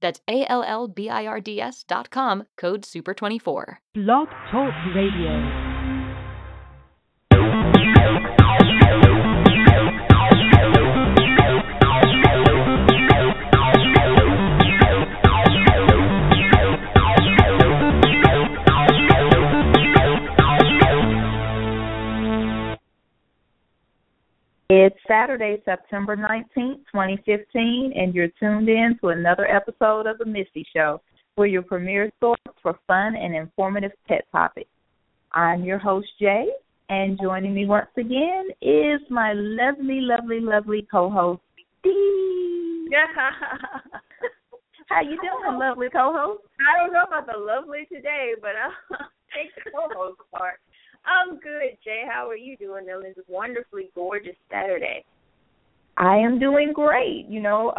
That's ALLBIRDS.com, code SUPER24. Blog Talk Radio. It's Saturday, September 19th, 2015, and you're tuned in to another episode of The Missy Show, where your premier source for fun and informative pet topics. I'm your host, Jay, and joining me once again is my lovely co-host, Dee. How you doing, lovely co-host? I don't know about the lovely today, but I'll take the co-host part. I'm good, Jay. How are you doing on this wonderfully gorgeous Saturday? I am doing great. You know,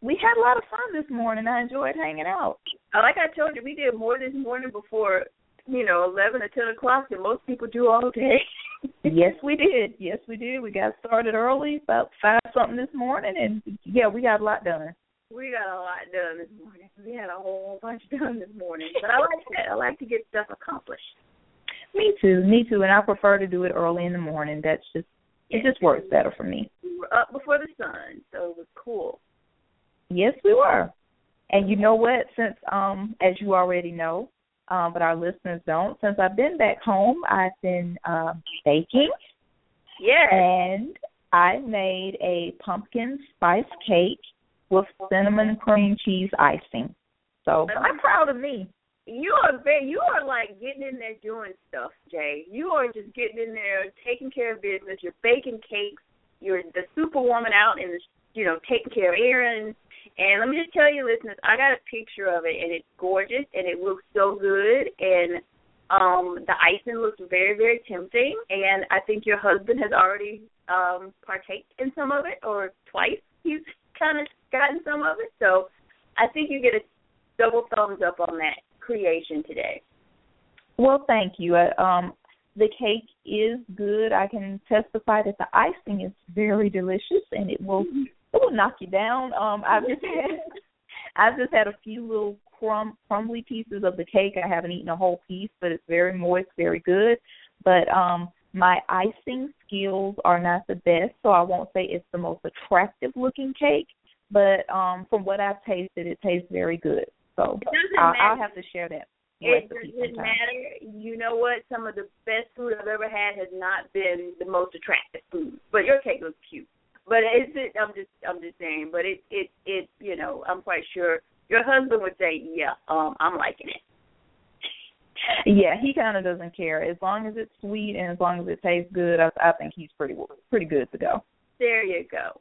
we had a lot of fun this morning. I enjoyed hanging out. Like I told you, we did more this morning before, 11 or 10 o'clock than most people do all day. Yes, we did. We got started early, about 5-something this morning, and, we got a lot done. We had a whole bunch done this morning. But I like that. I like to get stuff accomplished. Me too, and I prefer to do it early in the morning. It just works better for me. We were up before the sun, so it was cool. Yes, we were. And you know what? Since, as you already know, but our listeners don't, since I've been back home, I've been baking. Yes. And I made a pumpkin spice cake with cinnamon cream cheese icing. So I'm proud of me. You are like getting in there doing stuff, Jay. You are just getting in there, taking care of business. You're baking cakes. You're the superwoman out and, taking care of errands. And let me just tell you, listeners, I got a picture of it, and it's gorgeous, and it looks so good. And the icing looks very, very tempting. And I think your husband has already partaked in some of it, or twice he's kind of gotten some of it. So I think you get a double thumbs up on that creation today. Well, thank you. The cake is good. I can testify that the icing is very delicious, and it will knock you down. I've just had a few little crumbly pieces of the cake. I haven't eaten a whole piece, but it's very moist, very good. But my icing skills are not the best, so I won't say it's the most attractive looking cake. But from what I've tasted, it tastes very good. So I'll have to share that. It doesn't matter. You know what? Some of the best food I've ever had has not been the most attractive food. But your cake looks cute. But I'm just saying. But it I'm quite sure your husband would say, I'm liking it. Yeah, he kind of doesn't care. As long as it's sweet and as long as it tastes good, I think he's pretty good to go. There you go.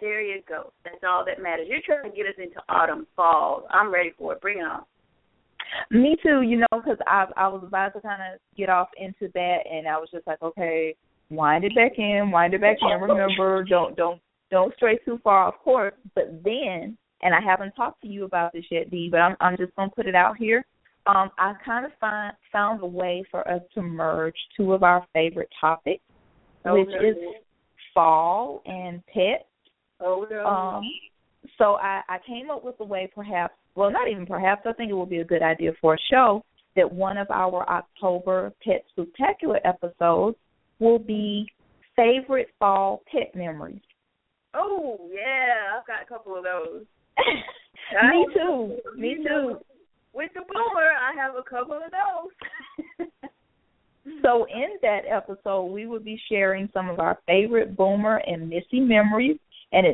That's all that matters. You're trying to get us into autumn, fall. I'm ready for it. Bring it on. Me too, because I was about to kind of get off into that, and I was just like, okay, wind it back in. Remember, don't stray too far, of course. But then, and I haven't talked to you about this yet, Dee, but I'm just going to put it out here. I kind of found a way for us to merge two of our favorite topics, which is fall and pets. Oh, no. So I came up with a way I think it will be a good idea for a show that one of our October Pet Spectacular episodes will be favorite fall pet memories. Oh, yeah, I've got a couple of those. Me too. With the boomer, I have a couple of those. So in that episode, we will be sharing some of our favorite Boomer and Missy memories, and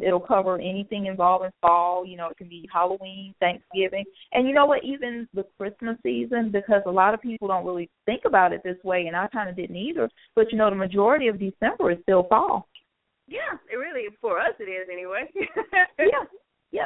it'll cover anything involving fall. You know, it can be Halloween, Thanksgiving, and you know what, even the Christmas season, because a lot of people don't really think about it this way, and I kind of didn't either. But, you know, the majority of December is still fall. Yeah, it really, for us it is anyway. Yeah. Yeah,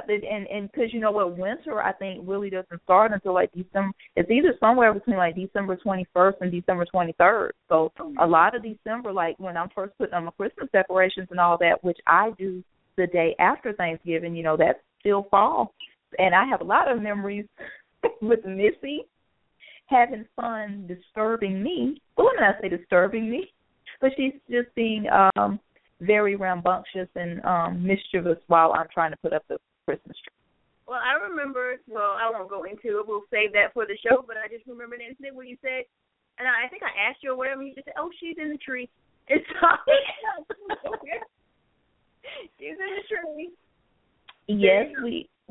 and because you know what, winter I think really doesn't start until like December. It's either somewhere between like December 21st and December 23rd. So a lot of December, like when I'm first putting on my Christmas decorations and all that, which I do the day after Thanksgiving, you know, that's still fall. And I have a lot of memories with Missy having fun disturbing me. Well, when I say disturbing me, but she's just being very rambunctious and mischievous while I'm trying to put up the Christmas tree. Well, I remember, I won't go into it. We'll save that for the show, but I just remember an incident where you said, and I think I asked you or whatever, you just said, oh, she's in the tree. And so, she's in the tree. Yes,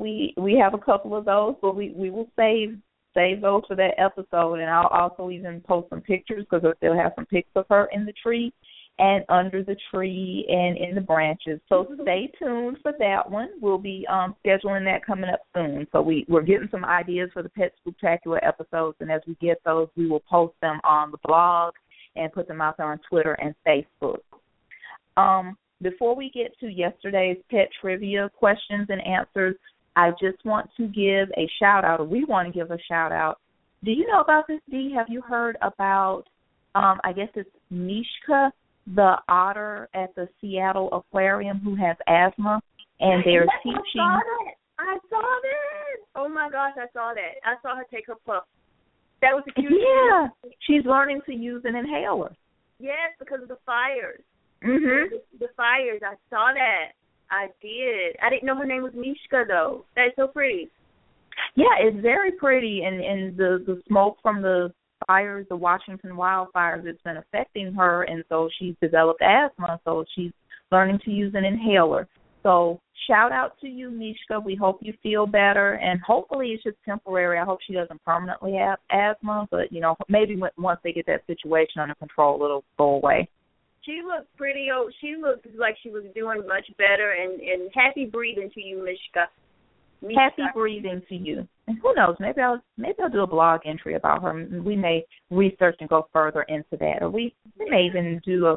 we have a couple of those, but we will save those for that episode, and I'll also even post some pictures because I still have some pics of her in the tree and under the tree and in the branches. So stay tuned for that one. We'll be scheduling that coming up soon. So we're getting some ideas for the Pet Spooktacular episodes, and as we get those, we will post them on the blog and put them out there on Twitter and Facebook. Before we get to yesterday's pet trivia questions and answers, I just want to give a shout-out, or we want to give a shout-out. Do you know about this, Dee? Have you heard about, I guess it's Mishka, the otter at the Seattle Aquarium who has asthma, and they're teaching. I saw that. Oh, my gosh, I saw that. I saw her take her puff. That was a cute thing. She's learning to use an inhaler. Yes, because of the fires. Mm-hmm. The fires. I saw that. I did. I didn't know her name was Mishka, though. That's so pretty. Yeah, it's very pretty, and the smoke from the fires, the Washington wildfires, it's been affecting her, and so she's developed asthma, so she's learning to use an inhaler. So shout out to you, Mishka. We hope you feel better, and hopefully it's just temporary. I hope she doesn't permanently have asthma, but, you know, maybe once they get that situation under control, it'll go away. She looked pretty old. She looked like she was doing much better, and happy breathing to you, Mishka. Happy breathing to you. And who knows, maybe I'll do a blog entry about her. We may research and go further into that, or we may even do a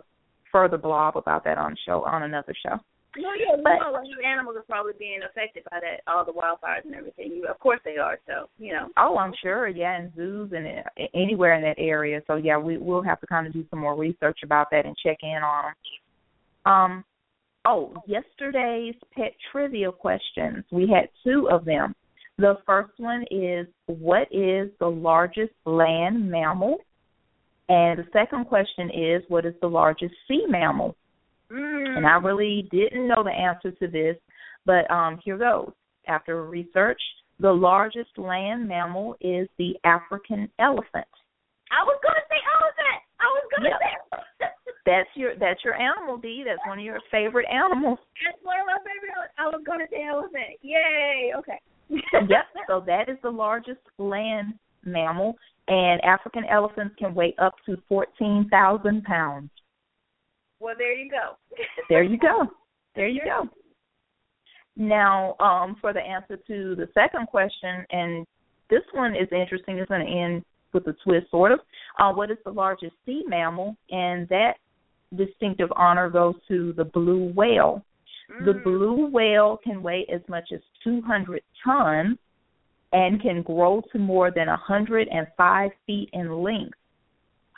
further blog about that on another show. No, yeah, but animals are probably being affected by that, all the wildfires and everything. Of course they are, so, you know. Oh, I'm sure, yeah, in zoos and anywhere in that area. So, yeah, we'll have to kind of do some more research about that and check in on them. Yesterday's pet trivia questions. We had two of them. The first one is, what is the largest land mammal? And the second question is, what is the largest sea mammal? And I really didn't know the answer to this, but here goes. After research, the largest land mammal is the African elephant. I was going to say elephant. I was going to say That's your animal, Dee. That's one of your favorite animals. That's one of my favorite. I was going to say elephant. Yay. Okay. Yep. So that is the largest land mammal, and African elephants can weigh up to 14,000 pounds. Well, there you go. There you go. Now, for the answer to the second question, and this one is interesting. It's going to end with a twist, sort of. What is the largest sea mammal? And that distinctive honor goes to the blue whale. The blue whale can weigh as much as 200 tons and can grow to more than 105 feet in length.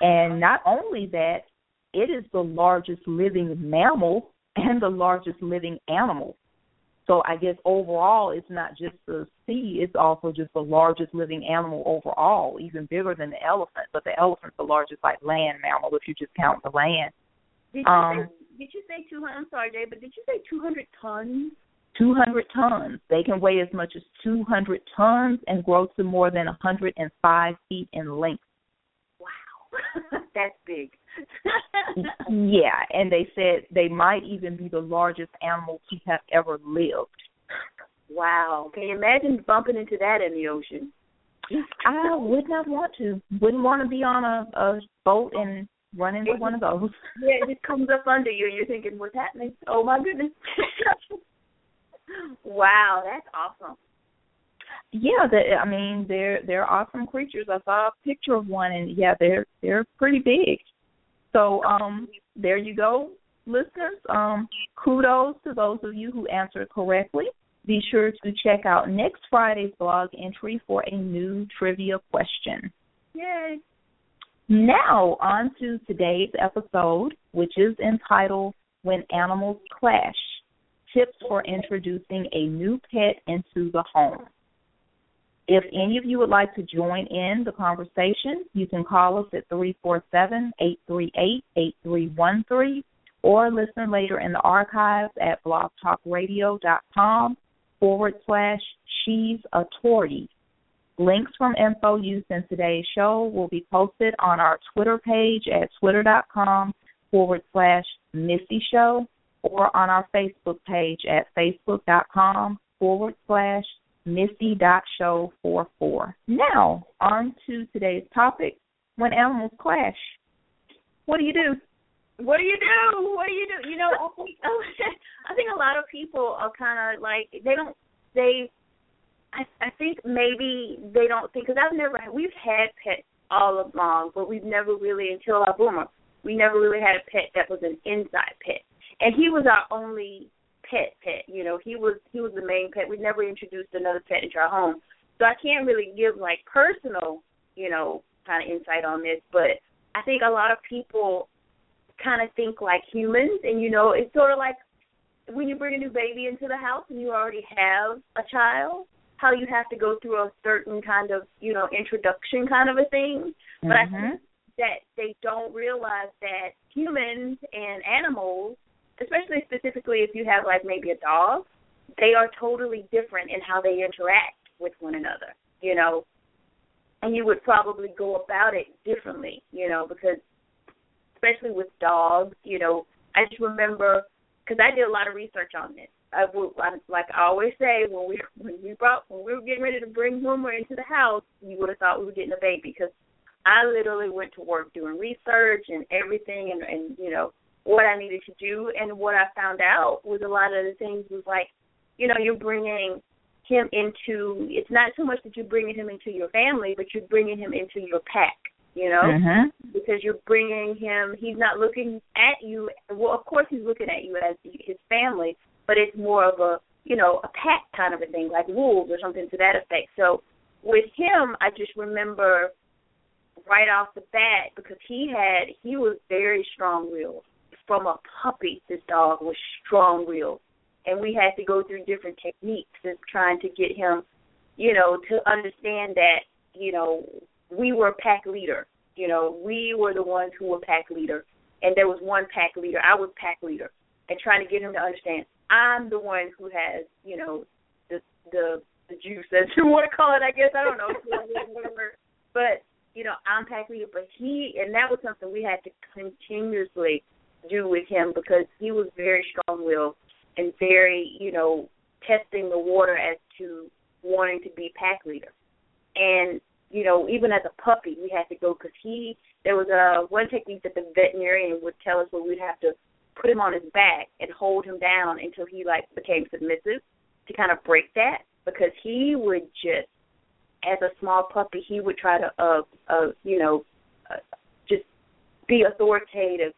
And not only that, it is the largest living mammal and the largest living animal. So I guess overall it's not just the sea, it's also just the largest living animal overall, even bigger than the elephant. But the elephant's the largest like land mammal if you just count the land. Did you say 200? I'm sorry, Jay, but did you say 200 tons? 200 tons. They can weigh as much as 200 tons and grow to more than 105 feet in length. Wow. That's big. Yeah, and they said they might even be the largest animal to have ever lived. Wow. Can you imagine bumping into that in the ocean? I would not want to. Wouldn't want to be on a boat and run into one of those. Yeah, it just comes up under you, and you're thinking, what's happening? Oh, my goodness. Wow, that's awesome. Yeah, I mean, they're awesome creatures. I saw a picture of one, and, yeah, they're pretty big. So there you go, listeners. Kudos to those of you who answered correctly. Be sure to check out next Friday's blog entry for a new trivia question. Yay! Now, on to today's episode, which is entitled When Animals Clash, Tips for Introducing a New Pet into the Home. If any of you would like to join in the conversation, you can call us at 347-838-8313 or listen later in the archives at blogtalkradio.com/she's a tortie. Links from info used in today's show will be posted on our Twitter page at twitter.com/Missy Show or on our Facebook page at facebook.com/Missy.show44. Now, on to today's topic, when animals clash. What do you do? You know, I think a lot of people are kind of like, I think maybe they don't think, because we've had pets all along, but we've never really, until our boomer, we never really had a pet that was an inside pet. And he was our only pet, you know, he was the main pet. We never introduced another pet into our home. So I can't really give, like, personal, you know, kind of insight on this, but I think a lot of people kind of think like humans, and, you know, it's sort of like when you bring a new baby into the house and you already have a child, how you have to go through a certain kind of, you know, introduction kind of a thing. Mm-hmm. But I think that they don't realize that humans and animals, especially specifically if you have, like, maybe a dog, they are totally different in how they interact with one another, you know. And you would probably go about it differently, you know, because especially with dogs, you know, I just remember, because I did a lot of research on this. Like I always say, when we were getting ready to bring Boomer into the house, you would have thought we were getting a baby, because I literally went to work doing research and everything and you know, what I needed to do. And what I found out was a lot of the things was like, you know, you're bringing him into, it's not so much that you're bringing him into your family, but you're bringing him into your pack, you know, mm-hmm. because you're bringing him, he's not looking at you. Well, of course he's looking at you as his family, but it's more of a, you know, a pack kind of a thing, like wolves or something to that effect. So with him, I just remember right off the bat, because he was very strong-willed. From a puppy, this dog was strong-willed, and we had to go through different techniques of trying to get him, you know, to understand that, you know, we were pack leader. You know, we were the ones who were pack leader, and there was one pack leader. I was pack leader, and trying to get him to understand I'm the one who has, you know, the juice, as you want to call it, I guess. I don't know. But, you know, I'm pack leader, but and that was something we had to continuously do with him, because he was very strong-willed and very, you know, testing the water as to wanting to be pack leader. And, you know, even as a puppy, we had to go, because there was one technique that the veterinarian would tell us where we'd have to put him on his back and hold him down until he, like, became submissive, to kind of break that, because he would just, as a small puppy, he would try to, you know, just be authoritative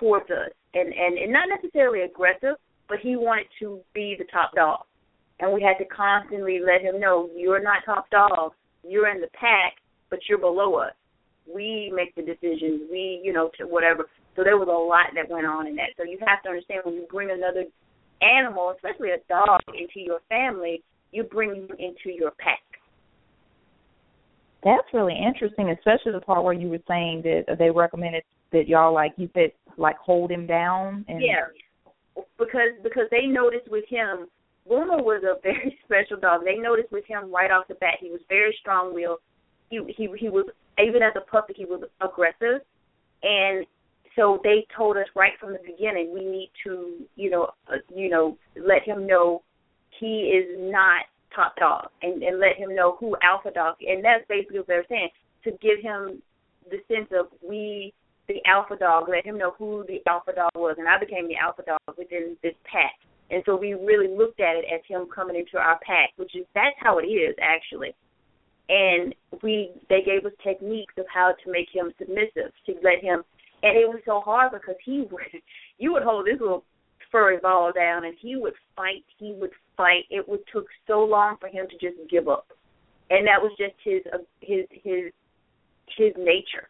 towards us, and not necessarily aggressive, but he wanted to be the top dog. And we had to constantly let him know, you're not top dog, you're in the pack, but you're below us. We make the decisions, we, you know, to whatever. So there was a lot that went on in that. So you have to understand, when you bring another animal, especially a dog, into your family, you bring him into your pack. That's really interesting, especially the part where you were saying that they recommended that y'all, like you said, like hold him down. And yeah, because they noticed with him, Boomer was a very special dog. They noticed with him right off the bat, he was very strong-willed. He was, even as a puppy, he was aggressive. And so they told us right from the beginning, we need to, you know, let him know he is not top dog and let him know who alpha dog is. And that's basically what they're saying, to give him the sense of we, the alpha dog, let him know who the alpha dog was. And I became the alpha dog within this pack. And so we really looked at it as him coming into our pack, which is, that's how it is, actually. And they gave us techniques of how to make him submissive, to let him, and it was so hard because you would hold this little furry ball down and he would fight. It took so long for him to just give up. And that was just his nature.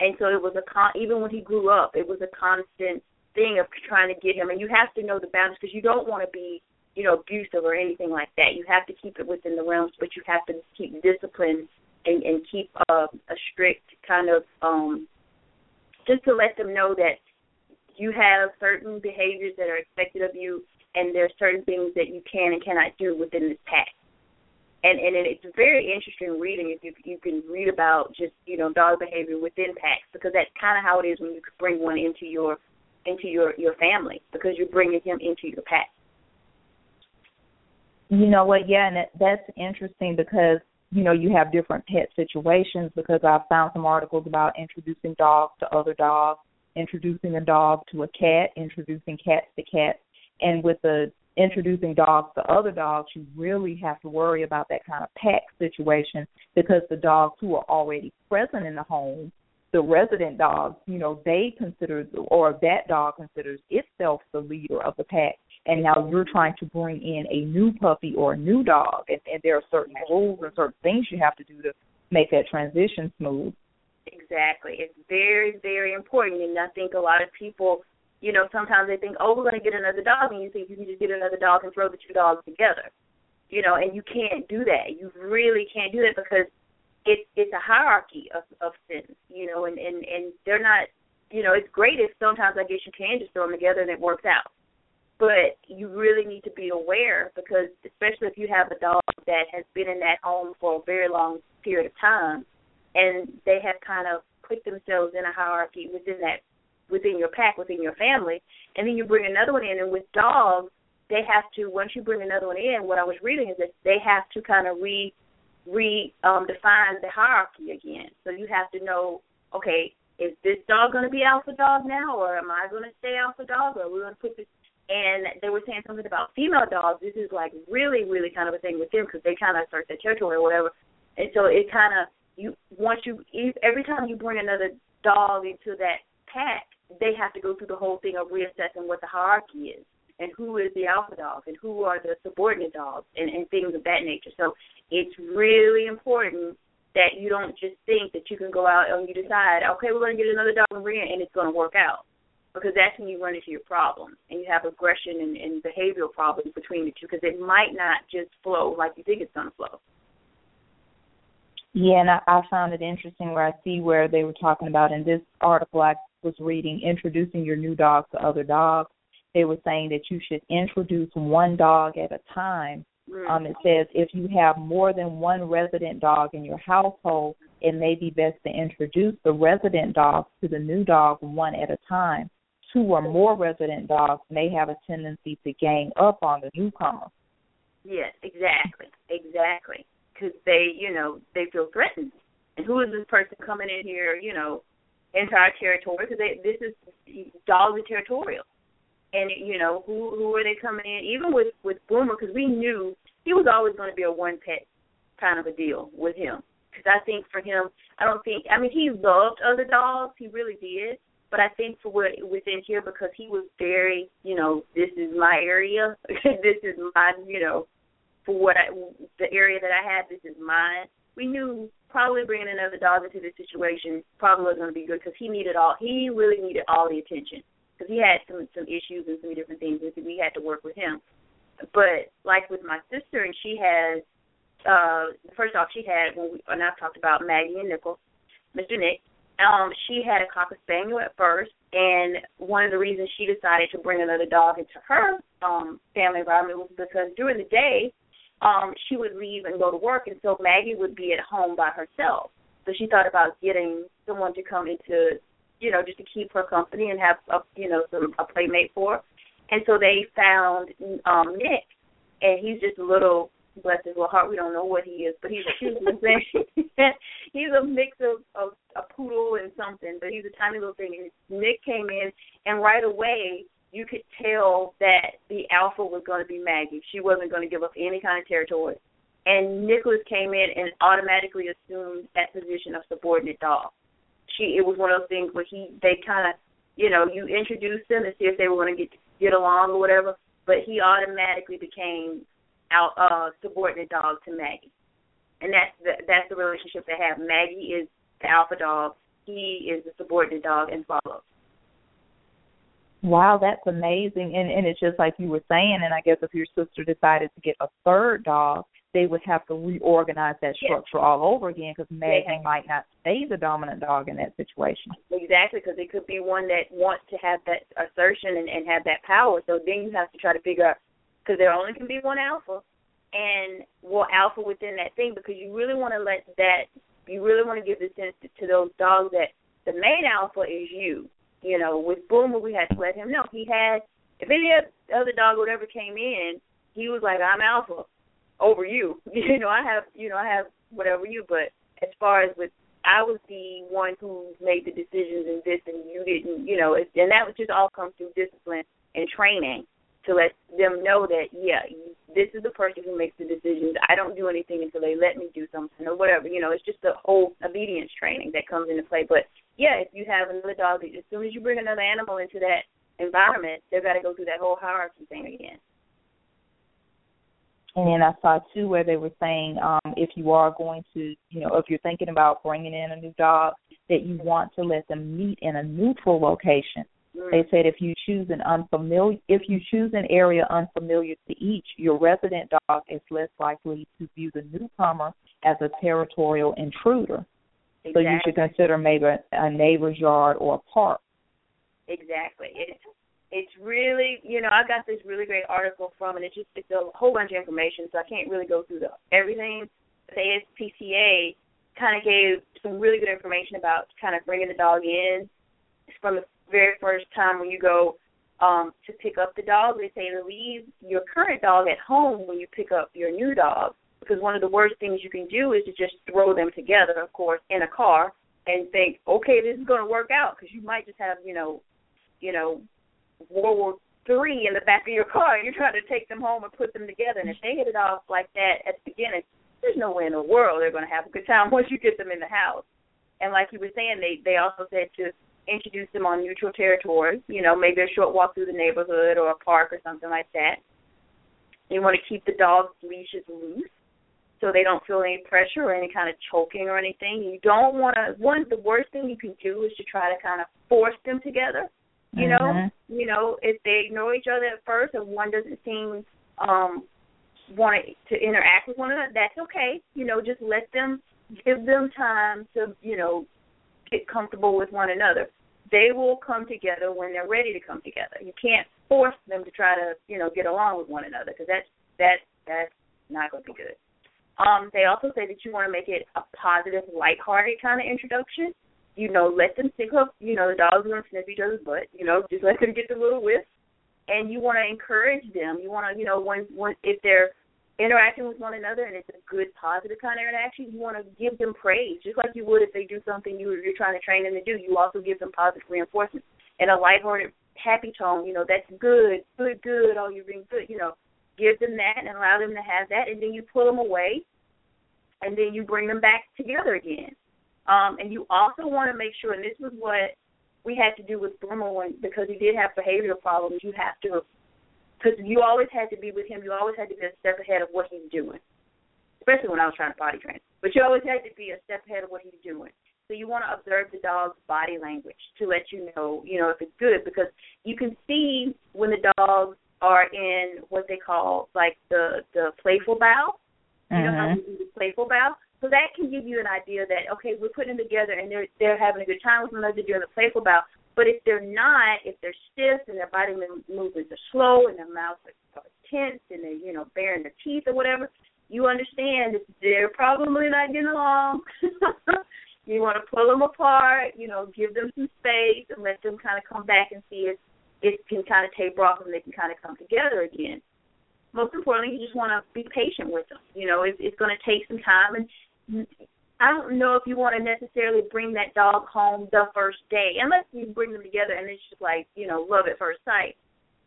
And so it was even when he grew up, it was a constant thing of trying to get him. And you have to know the boundaries because you don't want to be, abusive or anything like that. You have to keep it within the realms, but you have to keep discipline and keep a strict kind of, just to let them know that you have certain behaviors that are expected of you and there are certain things that you can and cannot do within this pack. And it's very interesting reading if you can read about just, dog behavior within packs, because that's kind of how it is when you bring one into your family, because you're bringing him into your pack. You know what? Yeah, and that's interesting because, you have different pet situations, because I've found some articles about introducing dogs to other dogs, introducing a dog to a cat, introducing cats to cats. And with introducing dogs to other dogs, you really have to worry about that kind of pack situation, because the dogs who are already present in the home, the resident dogs, they consider, or that dog considers itself the leader of the pack. And now you're trying to bring in a new puppy or a new dog, and there are certain rules and certain things you have to do to make that transition smooth. Exactly. It's very, very important, and I think a lot of people, sometimes they think, we're going to get another dog, and you think you can just get another dog and throw the two dogs together, and you can't do that. You really can't do that, because it's a hierarchy of sins, and they're not, it's great if sometimes I guess you can just throw them together and it works out. But you really need to be aware, because especially if you have a dog that has been in that home for a very long period of time, and they have kind of put themselves in a hierarchy within your pack, within your family, and then you bring another one in. And with dogs, they have to, once you bring another one in, what I was reading is that they have to kind of redefine the hierarchy again. So you have to know, okay, is this dog going to be alpha dog now, or am I going to stay alpha dog, or are we going to put this? And they were saying something about female dogs. This is like really, really kind of a thing with them, because they kind of assert their territory or whatever. And so it kind of, every time you bring another dog into that pack, they have to go through the whole thing of reassessing what the hierarchy is, and who is the alpha dog, and who are the subordinate dogs, and things of that nature. So it's really important that you don't just think that you can go out and you decide, okay, we're going to get another dog and bring it, and it's going to work out. Because that's when you run into your problems, and you have aggression and behavioral problems between the two, because it might not just flow like you think it's going to flow. Yeah, and I found it interesting where I see where they were talking about in this article I was reading, introducing your new dog to other dogs. They were saying that you should introduce one dog at a time. Mm-hmm. It says if you have more than one resident dog in your household, it may be best to introduce the resident dogs to the new dog one at a time. Two or more resident dogs may have a tendency to gang up on the newcomer. Yes, exactly. Because they feel threatened. And who is this person coming in here, into our territory? Because dogs are territorial. And, who are they coming in? Even with Boomer, because we knew he was always going to be a one-pet kind of a deal with him. Because I think for him, he loved other dogs. He really did. But I think for what within here, because he was very, this is my area, this is my, for the area that I have, this is mine. We knew probably bringing another dog into this situation probably wasn't going to be good, because he really needed all the attention, because he had some issues and some different things that we had to work with him. But like with my sister, and she has, first off, she had, and I've talked about Maggie and Nickel, Mr. Nick. She had a Cocker Spaniel at first, and one of the reasons she decided to bring another dog into her family environment was because during the day she would leave and go to work, and so Maggie would be at home by herself. So she thought about getting someone to come into, just to keep her company and have, a playmate for her. And so they found Nick, and he's just a little bless his little heart, we don't know what he is, but he's a cute little thing. He's a mix of a poodle and something, but he's a tiny little thing. And Nick came in, and right away you could tell that the alpha was going to be Maggie. She wasn't going to give up any kind of territory. And Nicholas came in and automatically assumed that position of subordinate dog. It was one of those things where they kind of, you know, you introduced them and see if they were going to get along or whatever, but he automatically became subordinate dog to Maggie. And that's the relationship they have. Maggie is the alpha dog. He is the subordinate dog and follows. Wow, that's amazing. And it's just like you were saying, and I guess if your sister decided to get a third dog, they would have to reorganize that structure all over again because Maggie might not stay the dominant dog in that situation. Exactly, because it could be one that wants to have that assertion and have that power. So then you have to try to figure out, because there only can be one alpha, and well, alpha within that thing, because you really want to give the sense to those dogs that the main alpha is you. You know, with Boomer, we had to let him know. He had, if any other dog would ever came in, he was like, I'm alpha over you. You know, I have whatever you, but as far as I was the one who made the decisions and this and you didn't, you know, and that was just all comes through discipline and training to let them know that, yeah, this is the person who makes the decisions. I don't do anything until they let me do something or whatever. You know, it's just the whole obedience training that comes into play. But, yeah, if you have another dog, as soon as you bring another animal into that environment, they've got to go through that whole hierarchy thing again. And then I saw, too, where they were saying if you are going to, you know, if you're thinking about bringing in a new dog, that you want to let them meet in a neutral location. Mm. They said if you choose an area unfamiliar to each, your resident dog is less likely to view the newcomer as a territorial intruder. Exactly. So you should consider maybe a neighbor's yard or a park. Exactly. It's really, you know, I got this really great article from, and it's a whole bunch of information, so I can't really go through everything. The ASPCA kind of gave some really good information about kind of bringing the dog in. It's from the very first time when you go to pick up the dog. They say to leave your current dog at home when you pick up your new dog, because one of the worst things you can do is to just throw them together, of course, in a car and think, okay, this is going to work out, because you might just have, you know, World War III in the back of your car, and you're trying to take them home and put them together. And if they hit it off like that at the beginning, there's no way in the world they're going to have a good time once you get them in the house. And like you were saying, they also said to introduce them on neutral territory, you know, maybe a short walk through the neighborhood or a park or something like that. You want to keep the dog's leashes loose so they don't feel any pressure or any kind of choking or anything. You don't want to, one of the worst thing you can do is to try to kind of force them together. You know, mm-hmm. You know, if they ignore each other at first and one doesn't seem want to interact with one another, that's okay. You know, just let them, give them time to, you know, get comfortable with one another. They will come together when they're ready to come together. You can't force them to try to, you know, get along with one another, because that's not going to be good. They also say that you want to make it a positive, lighthearted kind of introduction. You know, let them think of, you know, the dogs are going to sniff each other's butt. You know, just let them get the little whiff. And you want to encourage them. You want to, you know, when if they're interacting with one another and it's a good, positive kind of interaction, you want to give them praise, just like you would if they do something you're trying to train them to do. You also give them positive reinforcement and a lighthearted, happy tone. You know, that's good, good, good. Oh, you're being good. You know, give them that and allow them to have that, and then you pull them away, and then you bring them back together again. And you also want to make sure, and this was what we had to do with Bruno, because he did have behavioral problems. You have to, because you always had to be with him. You always had to be a step ahead of what he's doing, especially when I was trying to potty train. But you always had to be a step ahead of what he's doing. So you want to observe the dog's body language to let you know, if it's good, because you can see when the dogs are in what they call, like, the playful bow. You know how you do the playful bow? So that can give you an idea that, okay, we're putting them together and they're having a good time with one another during the playful bout. But if they're not, if they're stiff and their body movements are slow and their mouths are tense and they're, you know, baring their teeth or whatever, you understand that they're probably not getting along. You want to pull them apart, you know, give them some space and let them kind of come back and see if it can kind of taper off and they can kind of come together again. most importantly, you just want to be patient with them. You know, it's going to take some time. And I don't know if you want to necessarily bring that dog home the first day, unless you bring them together and it's just like, you know, love at first sight.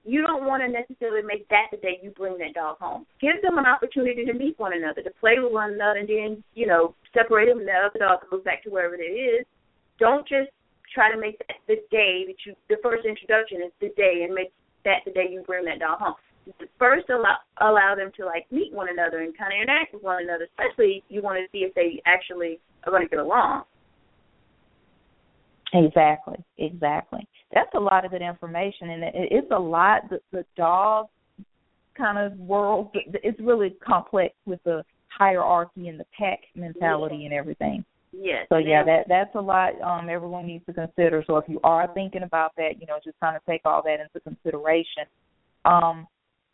You don't want to necessarily make that the day you bring that dog home. Give them an opportunity to meet one another, to play with one another, and then, you know, separate them and the other dog can move back to wherever it is. Don't just try to make that the day that you, the first introduction is the day, and make that the day you bring that dog home. First, allow them to, like, meet one another and kind of interact with one another, especially you want to see if they actually are going to get along. Exactly, exactly. That's a lot of good information, and it's a lot. The dog kind of world, it's really complex with the hierarchy and the pack mentality and everything. Yes. So, yeah, that's a lot everyone needs to consider. So if you are thinking about that, you know, just kind of take all that into consideration.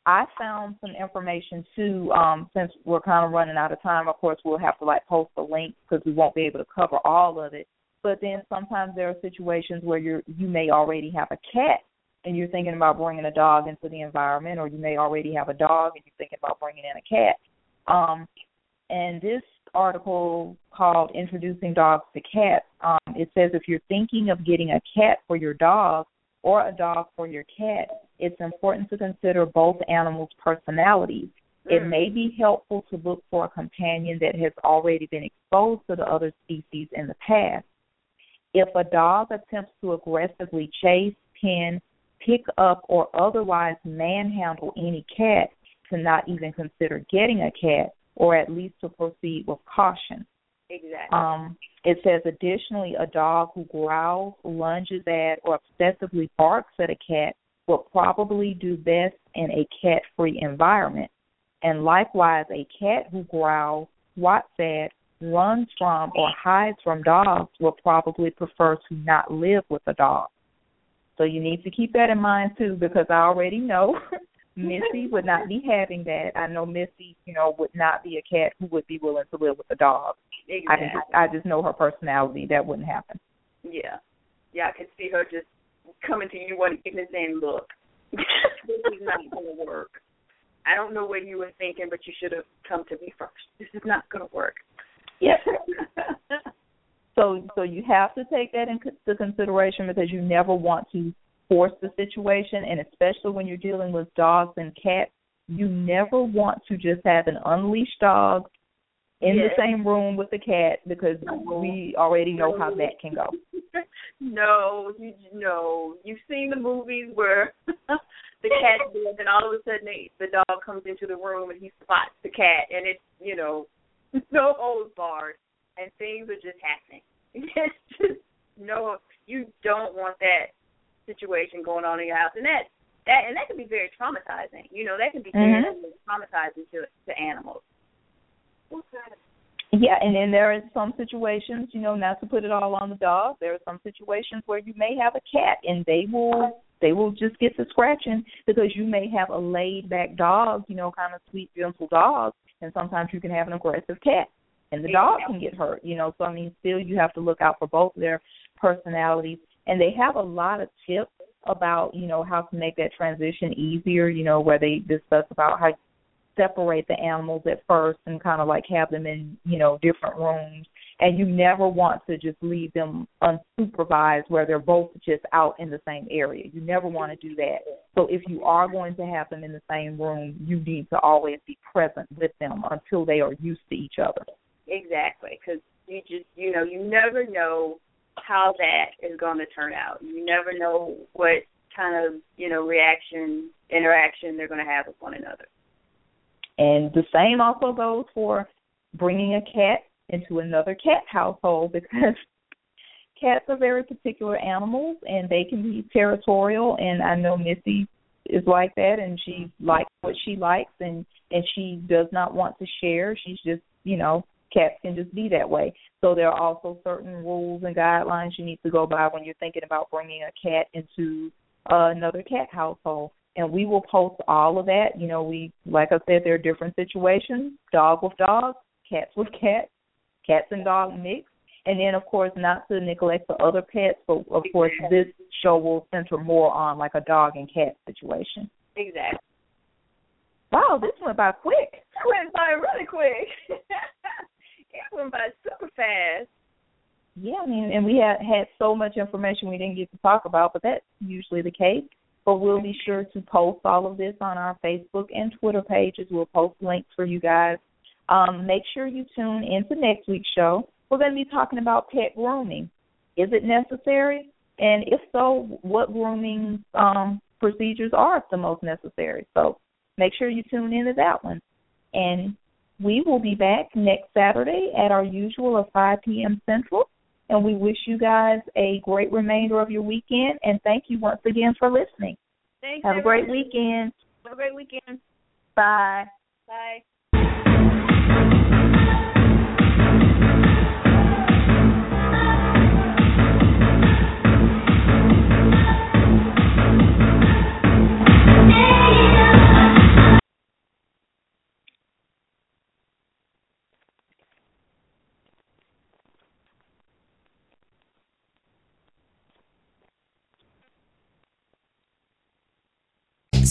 I found some information, too, since we're kind of running out of time. Of course, we'll have to, like, post a link because we won't be able to cover all of it. But then sometimes there are situations where you may already have a cat and you're thinking about bringing a dog into the environment, or you may already have a dog and you're thinking about bringing in a cat. And this article called Introducing Dogs to Cats, it says if you're thinking of getting a cat for your dog or a dog for your cat, it's important to consider both animals' personalities. It may be helpful to look for a companion that has already been exposed to the other species in the past. If a dog attempts to aggressively chase, pin, pick up, or otherwise manhandle any cat, to not even consider getting a cat, or at least to proceed with caution. Exactly. It says, additionally, a dog who growls, lunges at, or obsessively barks at a cat will probably do best in a cat-free environment. And likewise, a cat who growls, swats at, runs from, or hides from dogs will probably prefer to not live with a dog. So you need to keep that in mind, too, because I already know Missy would not be having that. I know Missy, you know, would not be a cat who would be willing to live with a dog. Exactly. I just know her personality. That wouldn't happen. Yeah. Yeah, I could see her just coming to you one evening saying, look, this is not going to work. I don't know what you were thinking, but you should have come to me first. This is not going to work. Yes. So you have to take that into consideration, because you never want to force the situation, and especially when you're dealing with dogs and cats, you never want to just have an unleashed dog in the same room with the cat, because we already know how that can go. No. You've seen the movies where the cat lives, and all of a sudden the dog comes into the room and he spots the cat, and it's, you know, no holds barred, and things are just happening. It's just, no, you don't want that situation going on in your house, and that can be very traumatizing. You know, that can be very traumatizing to animals. Yeah, and then there are some situations, you know, not to put it all on the dog, there are some situations where you may have a cat and they will just get to scratching, because you may have a laid back dog, you know, kind of sweet, gentle dog, and sometimes you can have an aggressive cat and the dog can get hurt, you know. So I mean, still you have to look out for both their personalities. And they have a lot of tips about, you know, how to make that transition easier, you know, where they discuss about how to separate the animals at first and kind of like have them in, you know, different rooms. And you never want to just leave them unsupervised where they're both just out in the same area. You never want to do that. So if you are going to have them in the same room, you need to always be present with them until they are used to each other. Exactly, because you just, you know, you never know how that is going to turn out. You never know what kind of, you know, interaction they're going to have with one another. And the same also goes for bringing a cat into another cat household, because cats are very particular animals and they can be territorial. And I know Missy is like that, and she likes what she likes, and she does not want to share. She's just, you know, cats can just be that way. So there are also certain rules and guidelines you need to go by when you're thinking about bringing a cat into another cat household. And we will post all of that. You know, we, like I said, there are different situations, dog with dog, cats with cats, cats and dog mix. And then, of course, not to neglect the other pets, but, of course, this show will center more on, like, a dog and cat situation. Exactly. Wow, this went by quick. It went by really quick. It went by super fast. Yeah, I mean, and we had so much information we didn't get to talk about, but that's usually the case. But we'll be sure to post all of this on our Facebook and Twitter pages. We'll post links for you guys. Make sure you tune into next week's show. We're going to be talking about pet grooming. Is it necessary? And if so, what grooming procedures are the most necessary? So make sure you tune into that one. And we will be back next Saturday at our usual of 5 p.m. Central. And we wish you guys a great remainder of your weekend. And thank you once again for listening. Thanks, have everyone. A great weekend. Have a great weekend. Bye. Bye.